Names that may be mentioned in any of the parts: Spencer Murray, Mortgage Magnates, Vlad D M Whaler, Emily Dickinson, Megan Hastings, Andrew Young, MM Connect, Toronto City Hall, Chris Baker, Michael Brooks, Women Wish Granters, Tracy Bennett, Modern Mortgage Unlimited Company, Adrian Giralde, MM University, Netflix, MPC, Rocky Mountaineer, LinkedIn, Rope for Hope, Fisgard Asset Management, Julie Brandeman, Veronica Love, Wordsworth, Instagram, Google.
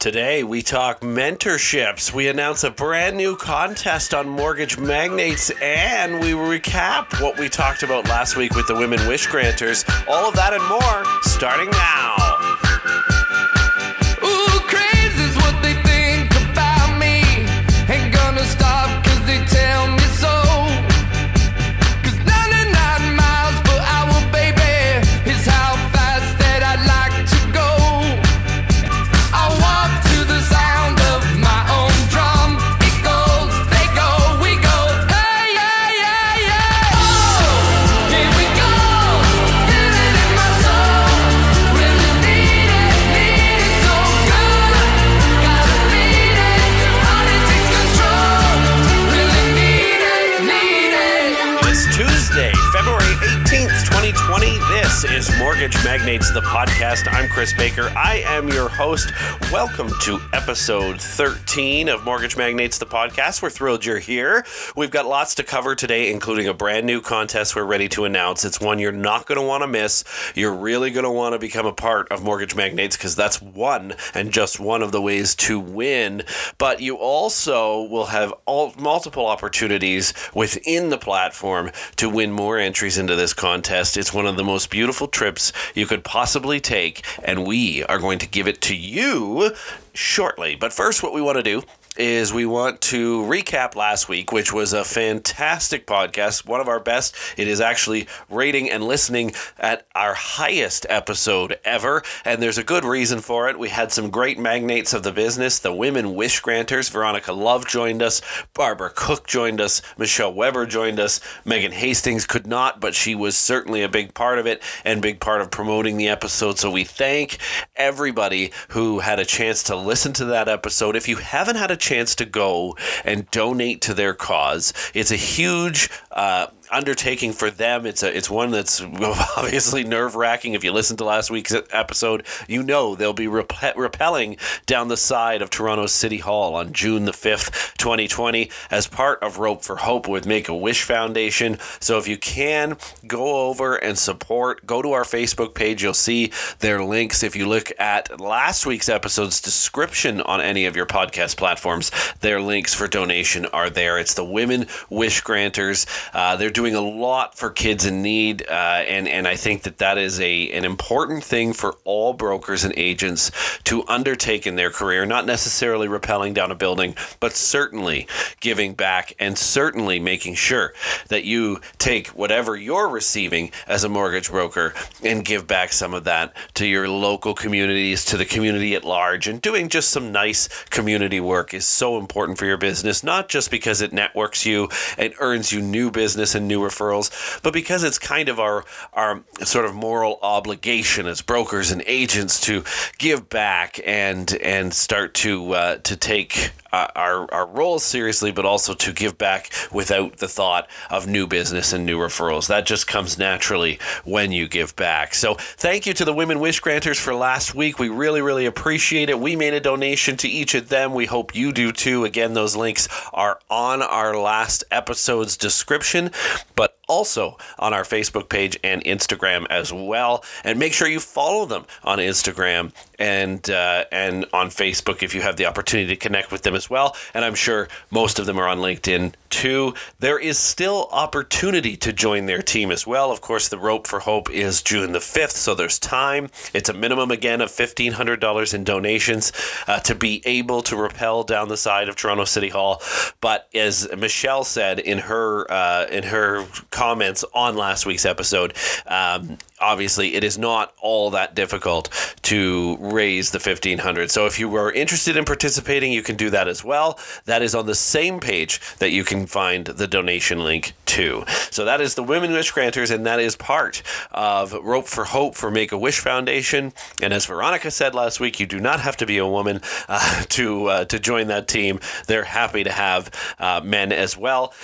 Today, we talk mentorships, we announce a brand new contest on Mortgage Magnates, and we recap what we talked about last week with the Women Wish Granters. All of that and more, starting now. Ooh, crazy is what they think about me. Ain't gonna stop cause they tell me so. Cause 99 miles per hour, baby, is how fast that I'd like to go. I walk to the sound of my own drum. It goes, they go, we go. Hey, yeah, yeah, yeah. Oh, here we go. Feel it in my soul. Really need it so good. Gotta beat it. Everybody takes control. Really need it. It's Tuesday, February 18th, 2020. This is Mortgage Magnates, the podcast. I'm Chris Baker. I am your host. Welcome to episode 13 of Mortgage Magnates, the podcast. We're thrilled you're here. We've got lots to cover today, including a brand new contest we're ready to announce. It's one you're not going to want to miss. You're really going to want to become a part of Mortgage Magnates because that's one and just one of the ways to win. But you also will have multiple opportunities within the platform to win more entries into this contest. It's one of the most beautiful trips you could possibly take, and we are going to give it to you shortly. But first, what we want to do is we want to recap last week, which was a fantastic podcast, one of our best. It is actually rating and listening at our highest episode ever, and there's a good reason for it. We had some great magnates of the business, the Women Wish Granters. Veronica Love joined us, Barbara Cook joined us, Michelle Weber joined us, Megan Hastings could not, but she was certainly a big part of it and big part of promoting the episode, so we thank everybody who had a chance to listen to that episode. If you haven't had a chance to go and donate to their cause, it's a huge undertaking for them. It's one that's obviously nerve-wracking. If you listen to last week's episode, you know they'll be rappelling down the side of Toronto City Hall on June the 5th, 2020 as part of Rope for Hope with Make-A-Wish Foundation. So if you can, go over and support. Go to our Facebook page. You'll see their links. If you look at last week's episode's description on any of your podcast platforms, their links for donation are there. It's the Women Wish Granters. They're doing a lot for kids in need, and I think that is an important thing for all brokers and agents to undertake in their career, not necessarily rappelling down a building, but certainly giving back and certainly making sure that you take whatever you're receiving as a mortgage broker and give back some of that to your local communities, to the community at large, and doing just some nice community work is so important for your business, not just because it networks you and earns you new business and new referrals, but because it's kind of our sort of moral obligation as brokers and agents to give back and start to take our roles seriously, but also to give back without the thought of new business and new referrals. That just comes naturally when you give back. So thank you to the Women Wish Granters for last week. We really, really appreciate it. We made a donation to each of them. We hope you do too. Again, those links are on our last episode's description, but also on our Facebook page and Instagram as well. And make sure you follow them on Instagram and on Facebook if you have the opportunity to connect with them as well. And I'm sure most of them are on LinkedIn too. There is still opportunity to join their team as well. Of course, the Rope for Hope is June the 5th, so there's time. It's a minimum, again, of $1,500 in donations to be able to rappel down the side of Toronto City Hall. But as Michelle said in her comments on last week's episode, obviously it is not all that difficult to raise the $1,500. So if you were interested in participating, you can do that as well. That is on the same page that you can find the donation link to. So that is the Women Wish Granters, and that is part of Rope for Hope for Make-A-Wish Foundation. And as Veronica said last week, you do not have to be a woman to join that team. They're happy to have men as well.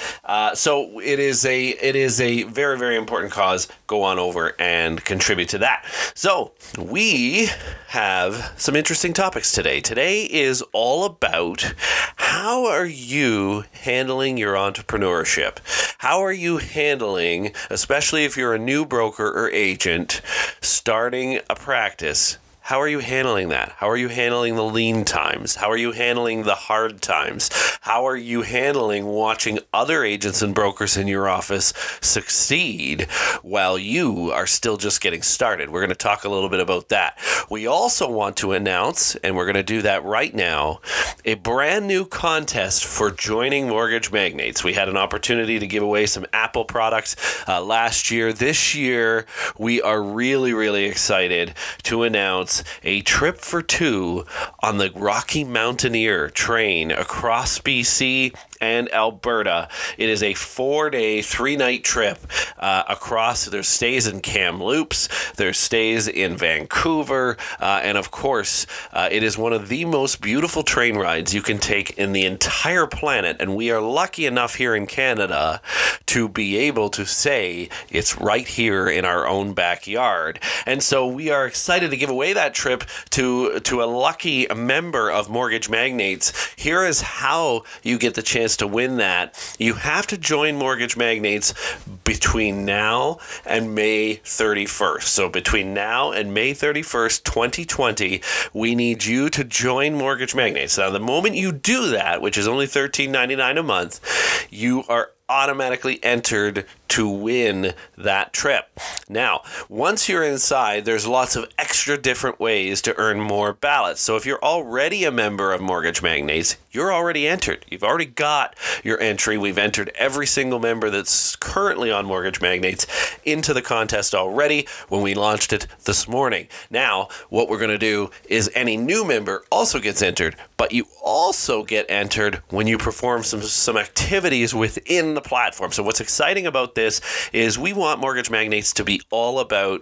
So it is a very, very important cause. Go on over and contribute to that. So we have some interesting topics today. Today is all about how are you handling your entrepreneurship? How are you handling, especially if you're a new broker or agent, starting a practice? How are you handling that? How are you handling the lean times? How are you handling the hard times? How are you handling watching other agents and brokers in your office succeed while you are still just getting started? We're going to talk a little bit about that. We also want to announce, and we're going to do that right now, a brand new contest for joining Mortgage Magnates. We had an opportunity to give away some Apple products last year. This year, we are really, really excited to announce a trip for two on the Rocky Mountaineer train across BC and Alberta. It is a 4-day, 3-night trip across. There's stays in Kamloops, there's stays in Vancouver, and of course, it is one of the most beautiful train rides you can take in the entire planet, and we are lucky enough here in Canada to be able to say it's right here in our own backyard. And so we are excited to give away that trip to a lucky member of Mortgage Magnates. Here is how you get the chance to win that. You have to join Mortgage Magnates between now and May 31st. So between now and May 31st, 2020, we need you to join Mortgage Magnates. Now, the moment you do that, which is only $13.99 a month, you are automatically entered to win that trip. Now, once you're inside, there's lots of extra different ways to earn more ballots. So if you're already a member of Mortgage Magnates, you're already entered. You've already got your entry. We've entered every single member that's currently on Mortgage Magnates into the contest already when we launched it this morning. Now, what we're going to do is any new member also gets entered, but you also get entered when you perform some activities within the platform. So what's exciting about this is we want Mortgage Magnates to be all about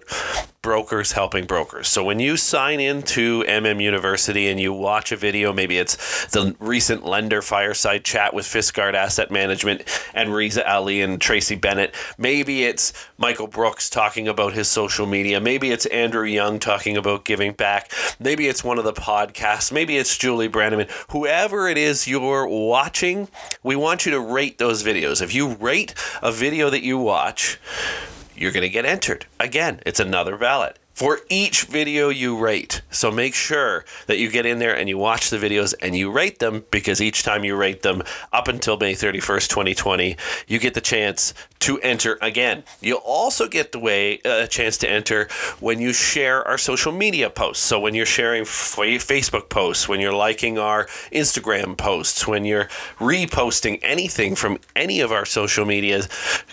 brokers helping brokers. So when you sign into MM University and you watch a video, maybe it's the recent lender fireside chat with Fisgard Asset Management and Riza Ali and Tracy Bennett. Maybe it's Michael Brooks talking about his social media. Maybe it's Andrew Young talking about giving back. Maybe it's one of the podcasts. Maybe it's Julie Brandeman. Whoever it is you're watching, we want you to rate those videos. If you rate a video that you watch, you're going to get entered. Again, it's another ballot for each video you rate. So make sure that you get in there and you watch the videos and you rate them, because each time you rate them up until May 31st, 2020, you get the chance to enter again. You'll also get a chance to enter when you share our social media posts. So when you're sharing Facebook posts, when you're liking our Instagram posts, when you're reposting anything from any of our social media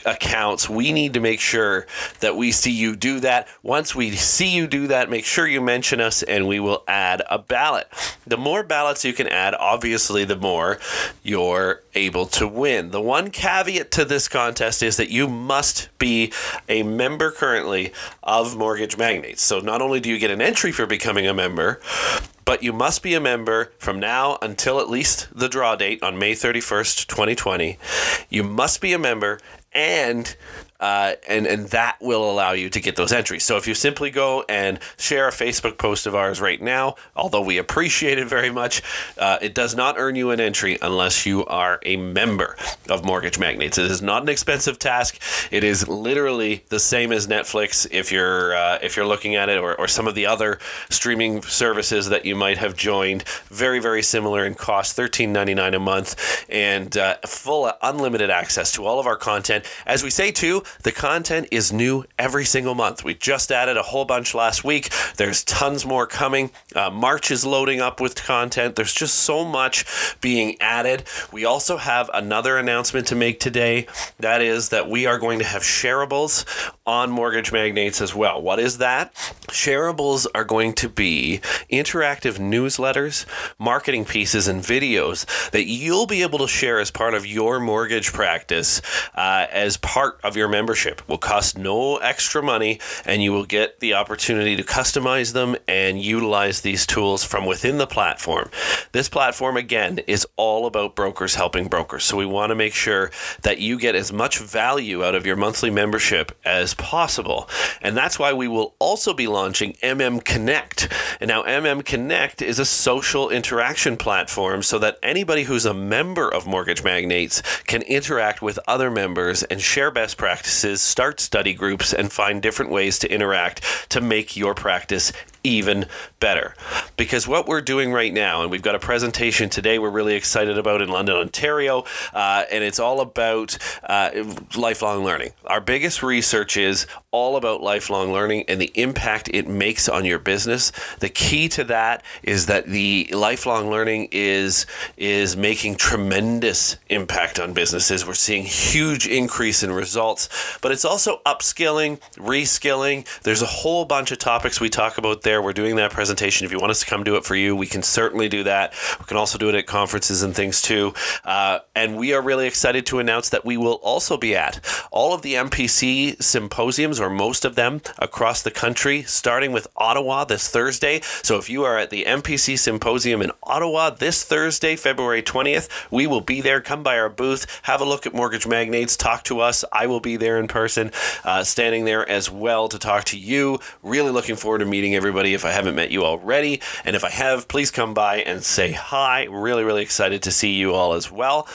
accounts, we need to make sure that we see you do that. Once we see you do that, make sure you mention us and we will add a ballot. The more ballots you can add, obviously, the more you're able to win. The one caveat to this contest is that you must be a member currently of Mortgage Magnates. So not only do you get an entry for becoming a member, but you must be a member from now until at least the draw date on May 31st, 2020. You must be a member, and that will allow you to get those entries. So if you simply go and share a Facebook post of ours right now, although we appreciate it very much, it does not earn you an entry unless you are a member of Mortgage Magnates. It is not an expensive task. It is literally the same as Netflix if you're looking at it, or some of the other streaming services that you might have joined. Very, very similar in cost, $13.99 a month, and full unlimited access to all of our content. As we say too, the content is new every single month. We just added a whole bunch last week. There's tons more coming. March is loading up with content. There's just so much being added. We also have another announcement to make today. That is that we are going to have shareables on Mortgage Magnates as well. What is that? Shareables are going to be interactive newsletters, marketing pieces, and videos that you'll be able to share as part of your mortgage practice as part of your membership. It will cost no extra money, and you will get the opportunity to customize them and utilize these tools from within the platform. This platform, again, is all about brokers helping brokers. So we want to make sure that you get as much value out of your monthly membership as possible. And that's why we will also be launching MM Connect. And now MM Connect is a social interaction platform so that anybody who's a member of Mortgage Magnates can interact with other members and share best practices, start study groups, and find different ways to interact to make your practice even better. Because what we're doing right now, and we've got a presentation today we're really excited about in London, Ontario, and it's all about lifelong learning. Our biggest research is all about lifelong learning and the impact it makes on your business. The key to that is that the lifelong learning is making tremendous impact on businesses. We're seeing huge increase in results, but it's also upskilling, reskilling. There's a whole bunch of topics we talk about there. We're doing that presentation. If you want us to come do it for you, we can certainly do that. We can also do it at conferences and things too. And we are really excited to announce that we will also be at all of the MPC symposiums, or most of them, across the country, starting with Ottawa this Thursday. So if you are at the MPC symposium in Ottawa this Thursday, February 20th, we will be there. Come by our booth, have a look at Mortgage Magnates, talk to us. I will be there in person, standing there as well to talk to you. Really looking forward to meeting everybody if I haven't met you already. And if I have, please come by and say hi. Really, really excited to see you all as well.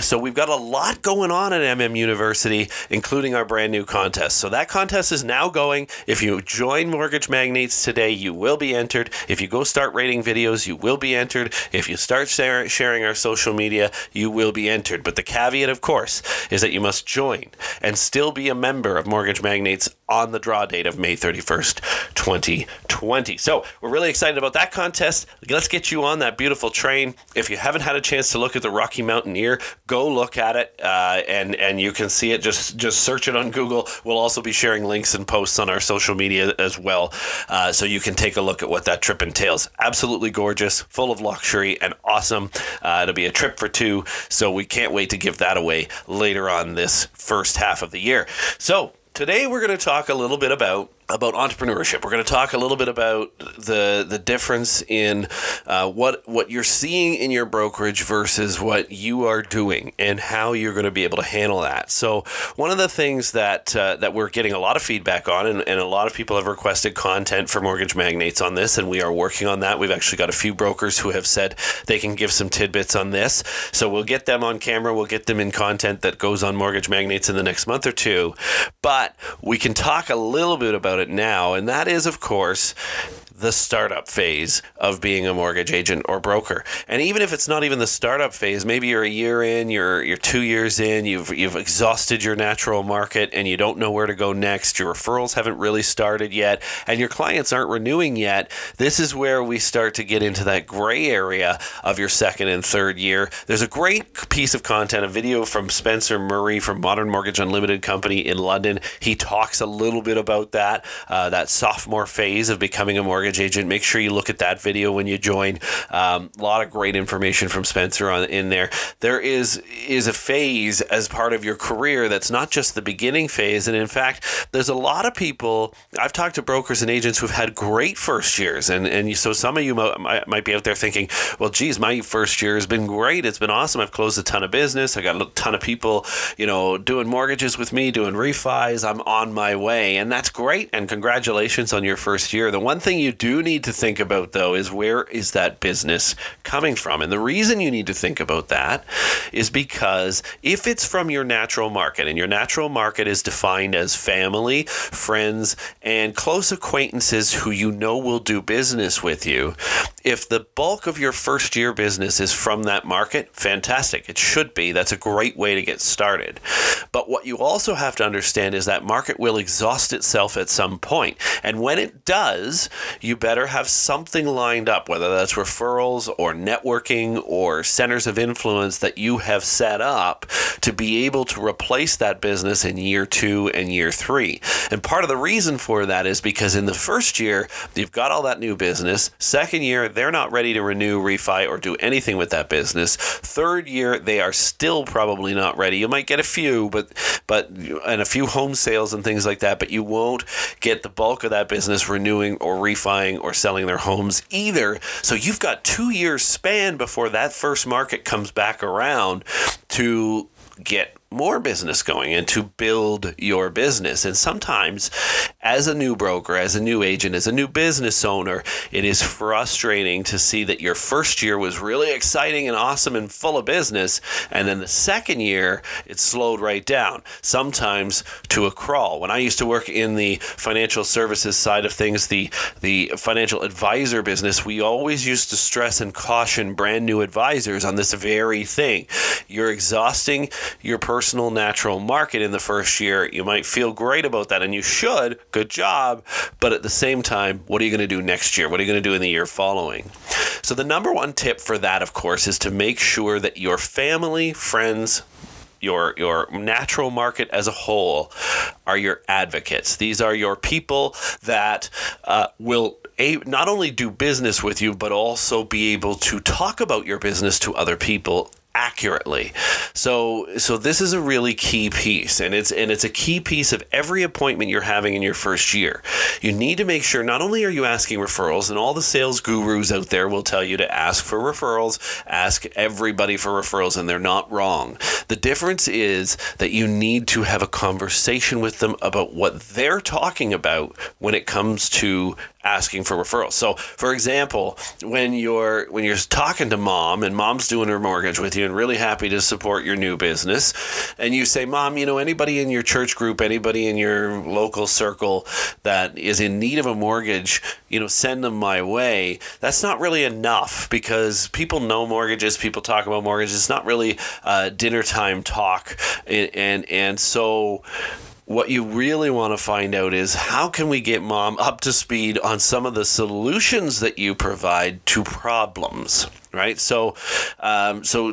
So we've got a lot going on at MM University, including our brand new contest. So that contest is now going. If you join Mortgage Magnates today, you will be entered. If you go start rating videos, you will be entered. If you start sharing our social media, you will be entered. But the caveat, of course, is that you must join and still be a member of Mortgage Magnates on the draw date of May 31st, 2020. So we're really excited about that contest. Let's get you on that beautiful train. If you haven't had a chance to look at the Rocky Mountaineer, go look at it, and you can see it. Just search it on Google. We'll also be sharing links and posts on our social media as well, so you can take a look at what that trip entails. Absolutely gorgeous, full of luxury, and awesome. It'll be a trip for two, so we can't wait to give that away later on this first half of the year. So today we're going to talk a little bit about entrepreneurship. We're going to talk a little bit about the difference in what you're seeing in your brokerage versus what you are doing and how you're going to be able to handle that. So one of the things that we're getting a lot of feedback on, and a lot of people have requested content for Mortgage Magnates on this, and we are working on that. We've actually got a few brokers who have said they can give some tidbits on this. So we'll get them on camera. We'll get them in content that goes on Mortgage Magnates in the next month or two. But we can talk a little bit about it now, and that is, of course, the startup phase of being a mortgage agent or broker. And even if it's not even the startup phase, maybe you're a year in, you're 2 years in, you've exhausted your natural market and you don't know where to go next, your referrals haven't really started yet, and your clients aren't renewing yet. This is where we start to get into that gray area of your second and third year. There's a great piece of content, a video from Spencer Murray from Modern Mortgage Unlimited Company in London. He talks a little bit about that sophomore phase of becoming a mortgage agent. Make sure you look at that video when you join. A lot of great information from Spencer in there. There is a phase as part of your career that's not just the beginning phase. And in fact, there's a lot of people, I've talked to brokers and agents who've had great first years. And so some of you might be out there thinking, well, geez, my first year has been great. It's been awesome. I've closed a ton of business. I got a ton of people, doing mortgages with me, doing refis. I'm on my way. And that's great. And congratulations on your first year. The one thing you do need to think about, though, is where is that business coming from? And the reason you need to think about that is because if it's from your natural market, and your natural market is defined as family, friends, and close acquaintances who you know will do business with you, if the bulk of your first year business is from that market, fantastic. It should be. That's a great way to get started. But what you also have to understand is that market will exhaust itself at some point. And when it does, you better have something lined up, whether that's referrals or networking or centers of influence that you have set up to be able to replace that business in year two and year three. And part of the reason for that is because in the first year, you've got all that new business. Second year, they're not ready to renew, refi, or do anything with that business. Third year, they are still probably not ready. You might get a few, and a few home sales and things like that, but you won't get the bulk of that business renewing or refining or selling their homes either. So you've got 2 years span before that first market comes back around to get more business going and to build your business. And sometimes as a new broker, as a new agent, as a new business owner, it is frustrating to see that your first year was really exciting and awesome and full of business. And then the second year, it slowed right down, sometimes to a crawl. When I used to work in the financial services side of things, the financial advisor business, we always used to stress and caution brand new advisors on this very thing. You're exhausting your personal natural market in the first year. You might feel great about that, and you should. Good job. But at the same time, what are you going to do next year? What are you going to do in the year following? So the number one tip for that, of course, is to make sure that your family, friends, your natural market as a whole are your advocates. These are your people that will not only do business with you, but also be able to talk about your business to other people accurately. So this is a really key piece, and it's a key piece of every appointment you're having in your first year. You need to make sure not only are you asking referrals, and all the sales gurus out there will tell you to ask for referrals, ask everybody for referrals, and they're not wrong. The difference is that you need to have a conversation with them about what they're talking about when it comes to asking for referrals. So, for example, when you're talking to mom and mom's doing her mortgage with you and really happy to support your new business, and you say, Mom, you know, anybody in your church group, anybody in your local circle that is in need of a mortgage, you know, send them my way. That's not really enough, because people know mortgages, people talk about mortgages. It's not really dinner time talk, and so what you really want to find out is, how can we get mom up to speed on some of the solutions that you provide to problems, right? So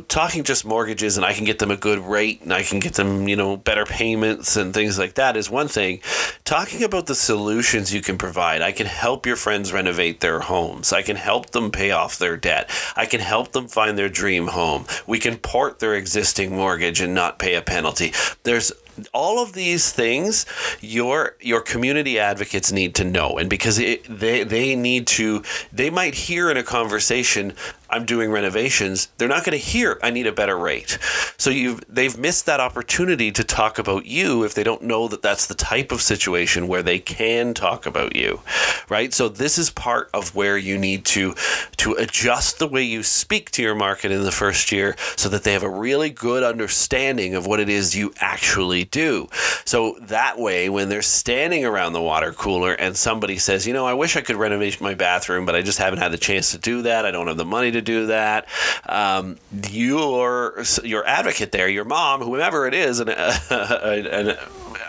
talking just mortgages and I can get them a good rate and I can get them, you know, better payments and things like that is one thing. Talking about the solutions you can provide. I can help your friends renovate their homes. I can help them pay off their debt. I can help them find their dream home. We can port their existing mortgage and not pay a penalty. There's all of these things your community advocates need to know, and because they might hear in a conversation, I'm doing renovations. They're not going to hear, I need a better rate. So they've missed that opportunity to talk about you if they don't know that that's the type of situation where they can talk about you, right? So this is part of where you need to adjust the way you speak to your market in the first year so that they have a really good understanding of what it is you actually do. So that way, when they're standing around the water cooler and somebody says, you know, I wish I could renovate my bathroom, but I just haven't had the chance to do that. I don't have the money to do that. Your advocate there, your mom, whomever it is,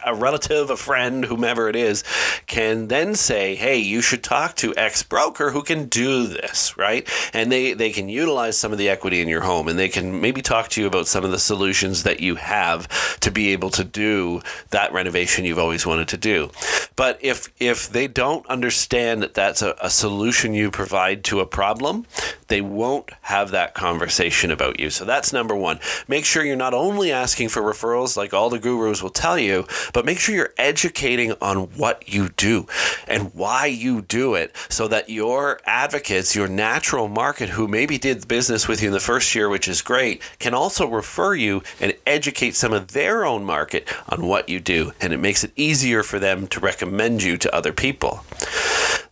a relative, a friend, whomever it is, can then say, hey, you should talk to X broker who can do this, right? And they can utilize some of the equity in your home, and they can maybe talk to you about some of the solutions that you have to be able to do that renovation you've always wanted to do. But if they don't understand that that's a solution you provide to a problem, they won't have that conversation about you. So that's number one. Make sure you're not only asking for referrals, like all the gurus will tell you, but make sure you're educating on what you do and why you do it, so that your advocates, your natural market, who maybe did business with you in the first year, which is great, can also refer you and educate some of their own market on what you do. And it makes it easier for them to recommend you to other people.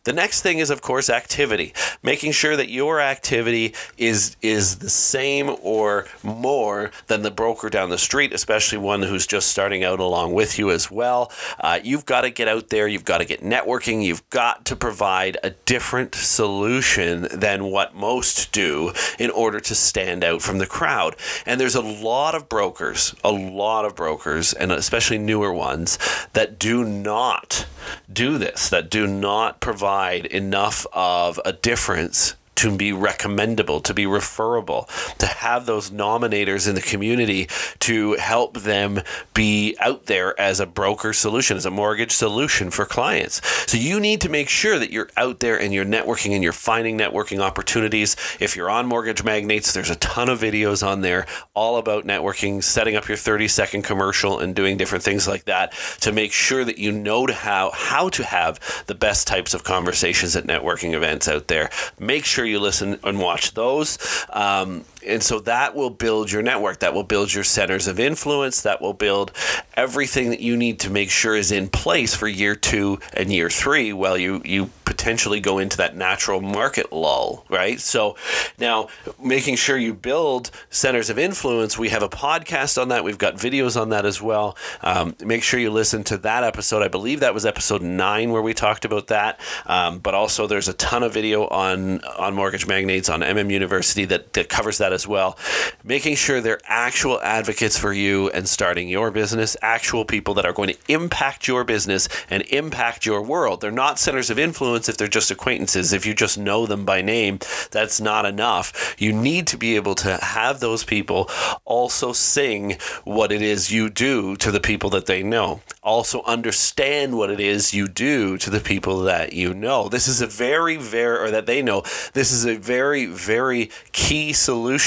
The next thing is, of course, activity. Making sure that your activity is the same or more than the broker down the street, especially one who's just starting out along with you as well. You've got to get out there. You've got to get networking. You've got to provide a different solution than what most do in order to stand out from the crowd. And there's a lot of brokers, and especially newer ones, that do not do this, that do not provide enough of a difference to be recommendable, to be referable, to have those nominators in the community to help them be out there as a broker solution, as a mortgage solution for clients. So you need to make sure that you're out there and you're networking and you're finding networking opportunities. If you're on Mortgage Magnates, there's a ton of videos on there all about networking, setting up your 30-second commercial and doing different things like that to make sure that you know how to have the best types of conversations at networking events out there. Make sure you listen and watch those. And so that will build your network. That will build your centers of influence. That will build everything that you need to make sure is in place for year two and year three while you potentially go into that natural market lull, right? So now making sure you build centers of influence. We have a podcast on that. We've got videos on that as well. Make sure you listen to that episode. I believe that was episode 9 where we talked about that. But also there's a ton of video on Mortgage Magnates, on MM University that covers that as well. Making sure they're actual advocates for you and starting your business, actual people that are going to impact your business and impact your world. They're not centers of influence if they're just acquaintances. If you just know them by name, that's not enough. You need to be able to have those people also sing what it is you do to the people that they know. Also understand what it is you do to the people that you know. This is a very, very key solution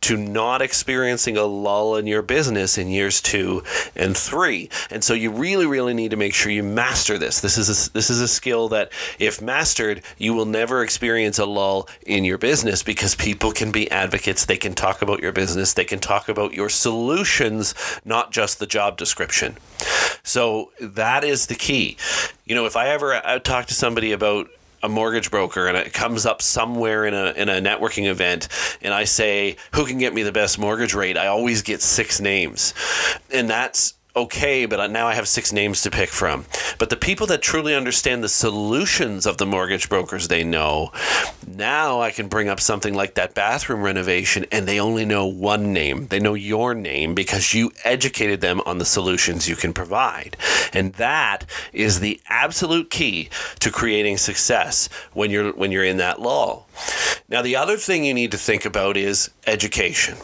to not experiencing a lull in your business in years 2 and 3. And so you really, really need to make sure you master this. This is a skill that if mastered, you will never experience a lull in your business because people can be advocates. They can talk about your business. They can talk about your solutions, not just the job description. So that is the key. You know, if I talk to somebody about a mortgage broker and it comes up somewhere in a networking event and I say, who can get me the best mortgage rate? I always get 6 names. And that's okay, but now I have 6 names to pick from. But the people that truly understand the solutions of the mortgage brokers they know, now I can bring up something like that bathroom renovation and they only know 1 name. They know your name because you educated them on the solutions you can provide. And that is the absolute key to creating success when you're in that lull. Now, the other thing you need to think about is education.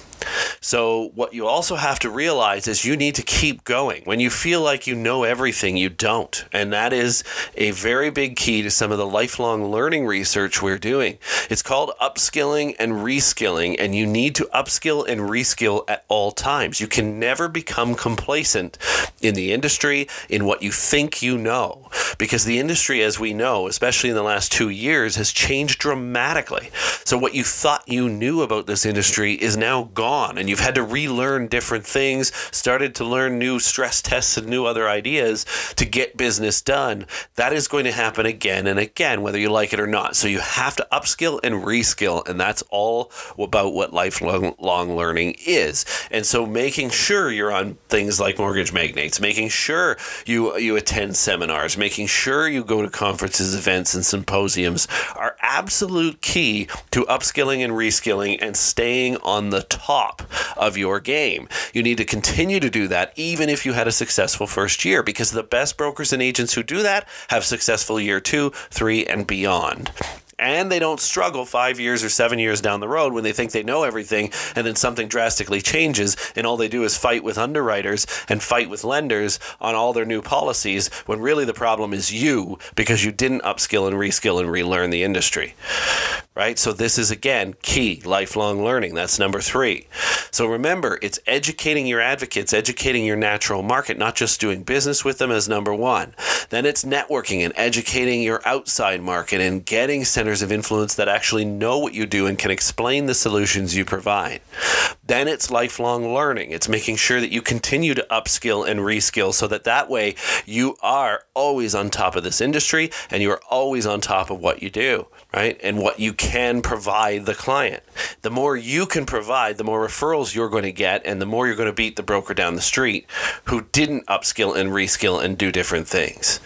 So what you also have to realize is you need to keep going. When you feel like you know everything, you don't. And that is a very big key to some of the lifelong learning research we're doing. It's called upskilling and reskilling, and you need to upskill and reskill at all times. You can never become complacent in the industry, in what you think you know, because the industry, as we know, especially in the last 2 years, has changed dramatically. So what you thought you knew about this industry is now gone. And you've had to relearn different things, started to learn new stress tests and new other ideas to get business done. That is going to happen again and again, whether you like it or not. So you have to upskill and reskill, and that's all about what lifelong learning is. And so making sure you're on things like Mortgage Magnates, making sure you attend seminars, making sure you go to conferences, events, and symposiums are absolute key to upskilling and reskilling and staying on the top of your game. You need to continue to do that even if you had a successful first year, because the best brokers and agents who do that have successful year 2, 3, and beyond. And they don't struggle 5 years or 7 years down the road when they think they know everything and then something drastically changes and all they do is fight with underwriters and fight with lenders on all their new policies when really the problem is you because you didn't upskill and reskill and relearn the industry, right? So this is, again, key, lifelong learning. That's number 3. So remember, it's educating your advocates, educating your natural market, not just doing business with them as number 1. Then it's networking and educating your outside market and getting centers of influence that actually know what you do and can explain the solutions you provide. Then it's lifelong learning. It's making sure that you continue to upskill and reskill so that way you are always on top of this industry and you are always on top of what you do, right? And what you can provide the client. The more you can provide, the more referrals you're going to get and the more you're going to beat the broker down the street who didn't upskill and reskill and do different things,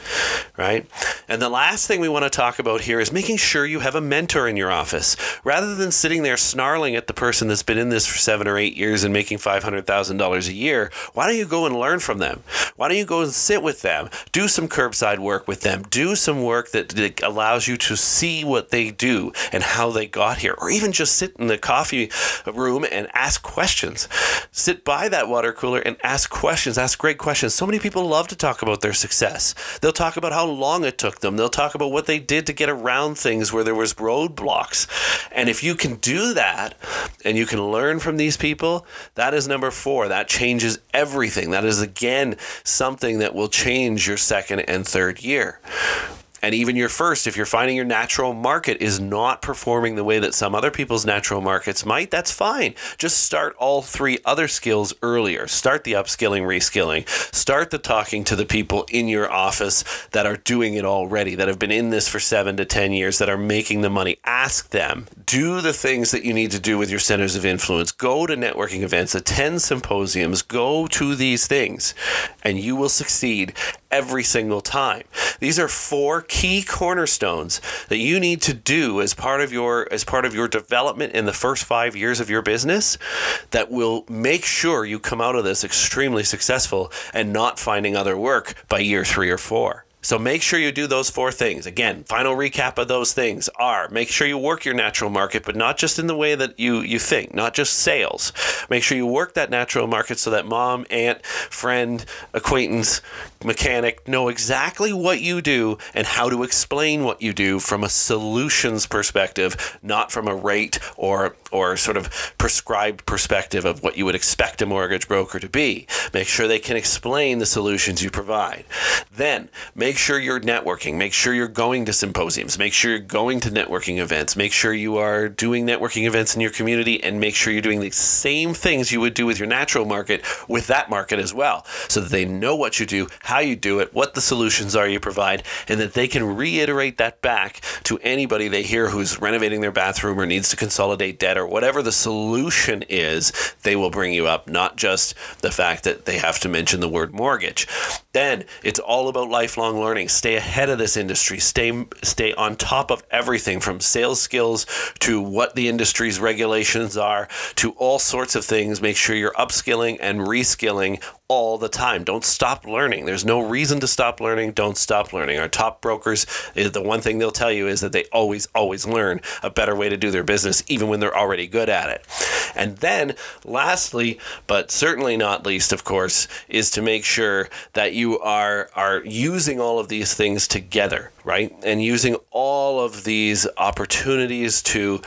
right? And the last thing we want to talk about here is making sure you have a mentor in your office. Rather than sitting there snarling at the person that's been in this for 7 or 8 years and making $500,000 a year, why don't you go and learn from them? Why don't you go and sit with them? Do some curbside work with them. Do some work that allows you to see what they do and how they got here. Or even just sit in the coffee room and ask questions. Sit by that water cooler and ask questions. Ask great questions. So many people love to talk about their success. They'll talk about how long it took them. They'll talk about what they did to get around things where there was roadblocks. And if you can do that and you can learn from these people, that is number 4. That changes everything. That is, again, something that will change your second and third year. And even your first, if you're finding your natural market is not performing the way that some other people's natural markets might, that's fine. Just start all three other skills earlier. Start the upskilling, reskilling. Start the talking to the people in your office that are doing it already, that have been in this for 7 to 10 years, that are making the money. Ask them. Do the things that you need to do with your centers of influence. Go to networking events, attend symposiums, go to these things, and you will succeed every single time. These are 4 key cornerstones that you need to do as part of your development in the first 5 years of your business that will make sure you come out of this extremely successful and not finding other work by year 3 or 4. So make sure you do those 4 things. Again, final recap of those things are: make sure you work your natural market, but not just in the way that you think, not just sales. Make sure you work that natural market so that mom, aunt, friend, acquaintance, mechanic know exactly what you do and how to explain what you do from a solutions perspective, not from a rate or sort of prescribed perspective of what you would expect a mortgage broker to be. Make sure they can explain the solutions you provide. Then make sure you're networking. Make sure you're going to symposiums. Make sure you're going to networking events. Make sure you are doing networking events in your community, and make sure you're doing the same things you would do with your natural market with that market as well, so that they know what you do, how you do it, what the solutions are you provide, and that they can reiterate that back to anybody they hear who's renovating their bathroom or needs to consolidate debt or whatever the solution is. They will bring you up, not just the fact that they have to mention the word mortgage. Then it's all about lifelong learning. Stay ahead of this industry. Stay on top of everything, from sales skills to what the industry's regulations are to all sorts of things. Make sure you're upskilling and reskilling all the time. Don't stop learning. There's no reason to stop learning. Don't stop learning. Our top brokers, the one thing they'll tell you is that they always, always learn a better way to do their business, even when they're already good at it. And then lastly, but certainly not least, of course, is to make sure that you are using all of these things together, right? And using all of these opportunities to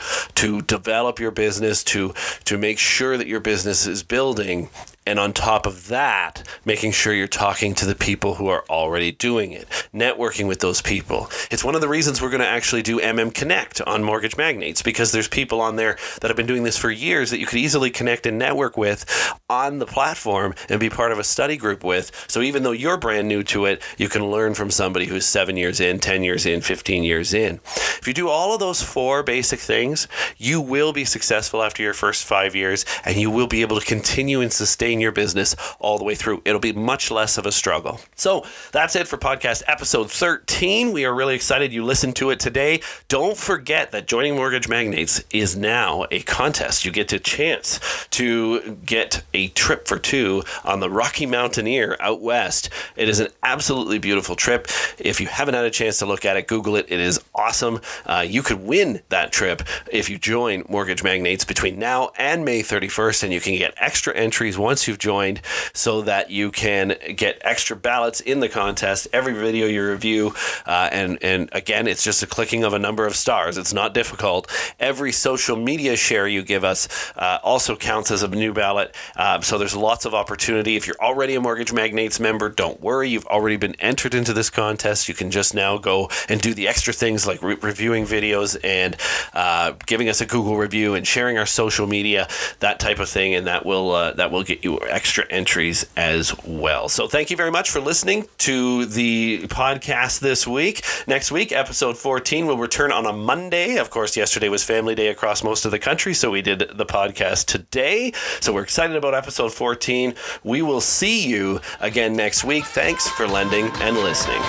develop your business, to make sure that your business is building. And on top of that, making sure you're talking to the people who are already doing it, networking with those people. It's one of the reasons we're going to actually do Connect on Mortgage Magnates, because there's people on there that have been doing this for years that you could easily connect and network with on the platform and be part of a study group with. So even though you're brand new to it, you can learn from somebody who's 7 years in, 10 years in, 15 years in. If you do all of those 4 basic things, you will be successful after your first 5 years, and you will be able to continue and sustain your business all the way through. It'll be much less of a struggle. So that's it for podcast episode 13. We are really excited you listened to it today. Don't forget that joining Mortgage Magnates is now a contest. You get a chance to get a trip for 2 on the Rocky Mountaineer out west. It is an absolutely beautiful trip. If you haven't had a chance to look at it, Google it. It is awesome. You could win that trip if you join Mortgage Magnates between now and May 31st, and you can get extra entries once you've joined, so that you can get extra ballots in the contest. Every video you review, and again, it's just a clicking of a number of stars. It's not difficult. Every social media share you give us also counts as a new ballot. So there's lots of opportunity. If you're already a Mortgage Magnates member, don't worry. You've already been entered into this contest. You can just now go and do the extra things like reviewing videos and giving us a Google review and sharing our social media, that type of thing, and that will get you extra entries as well. So thank you very much for listening to the podcast this week. Next week, episode 14 will return on a Monday. Of course, yesterday was Family Day across most of the country, so we did the podcast today. So we're excited about episode 14. We will see you again next week. Thanks for lending and listening.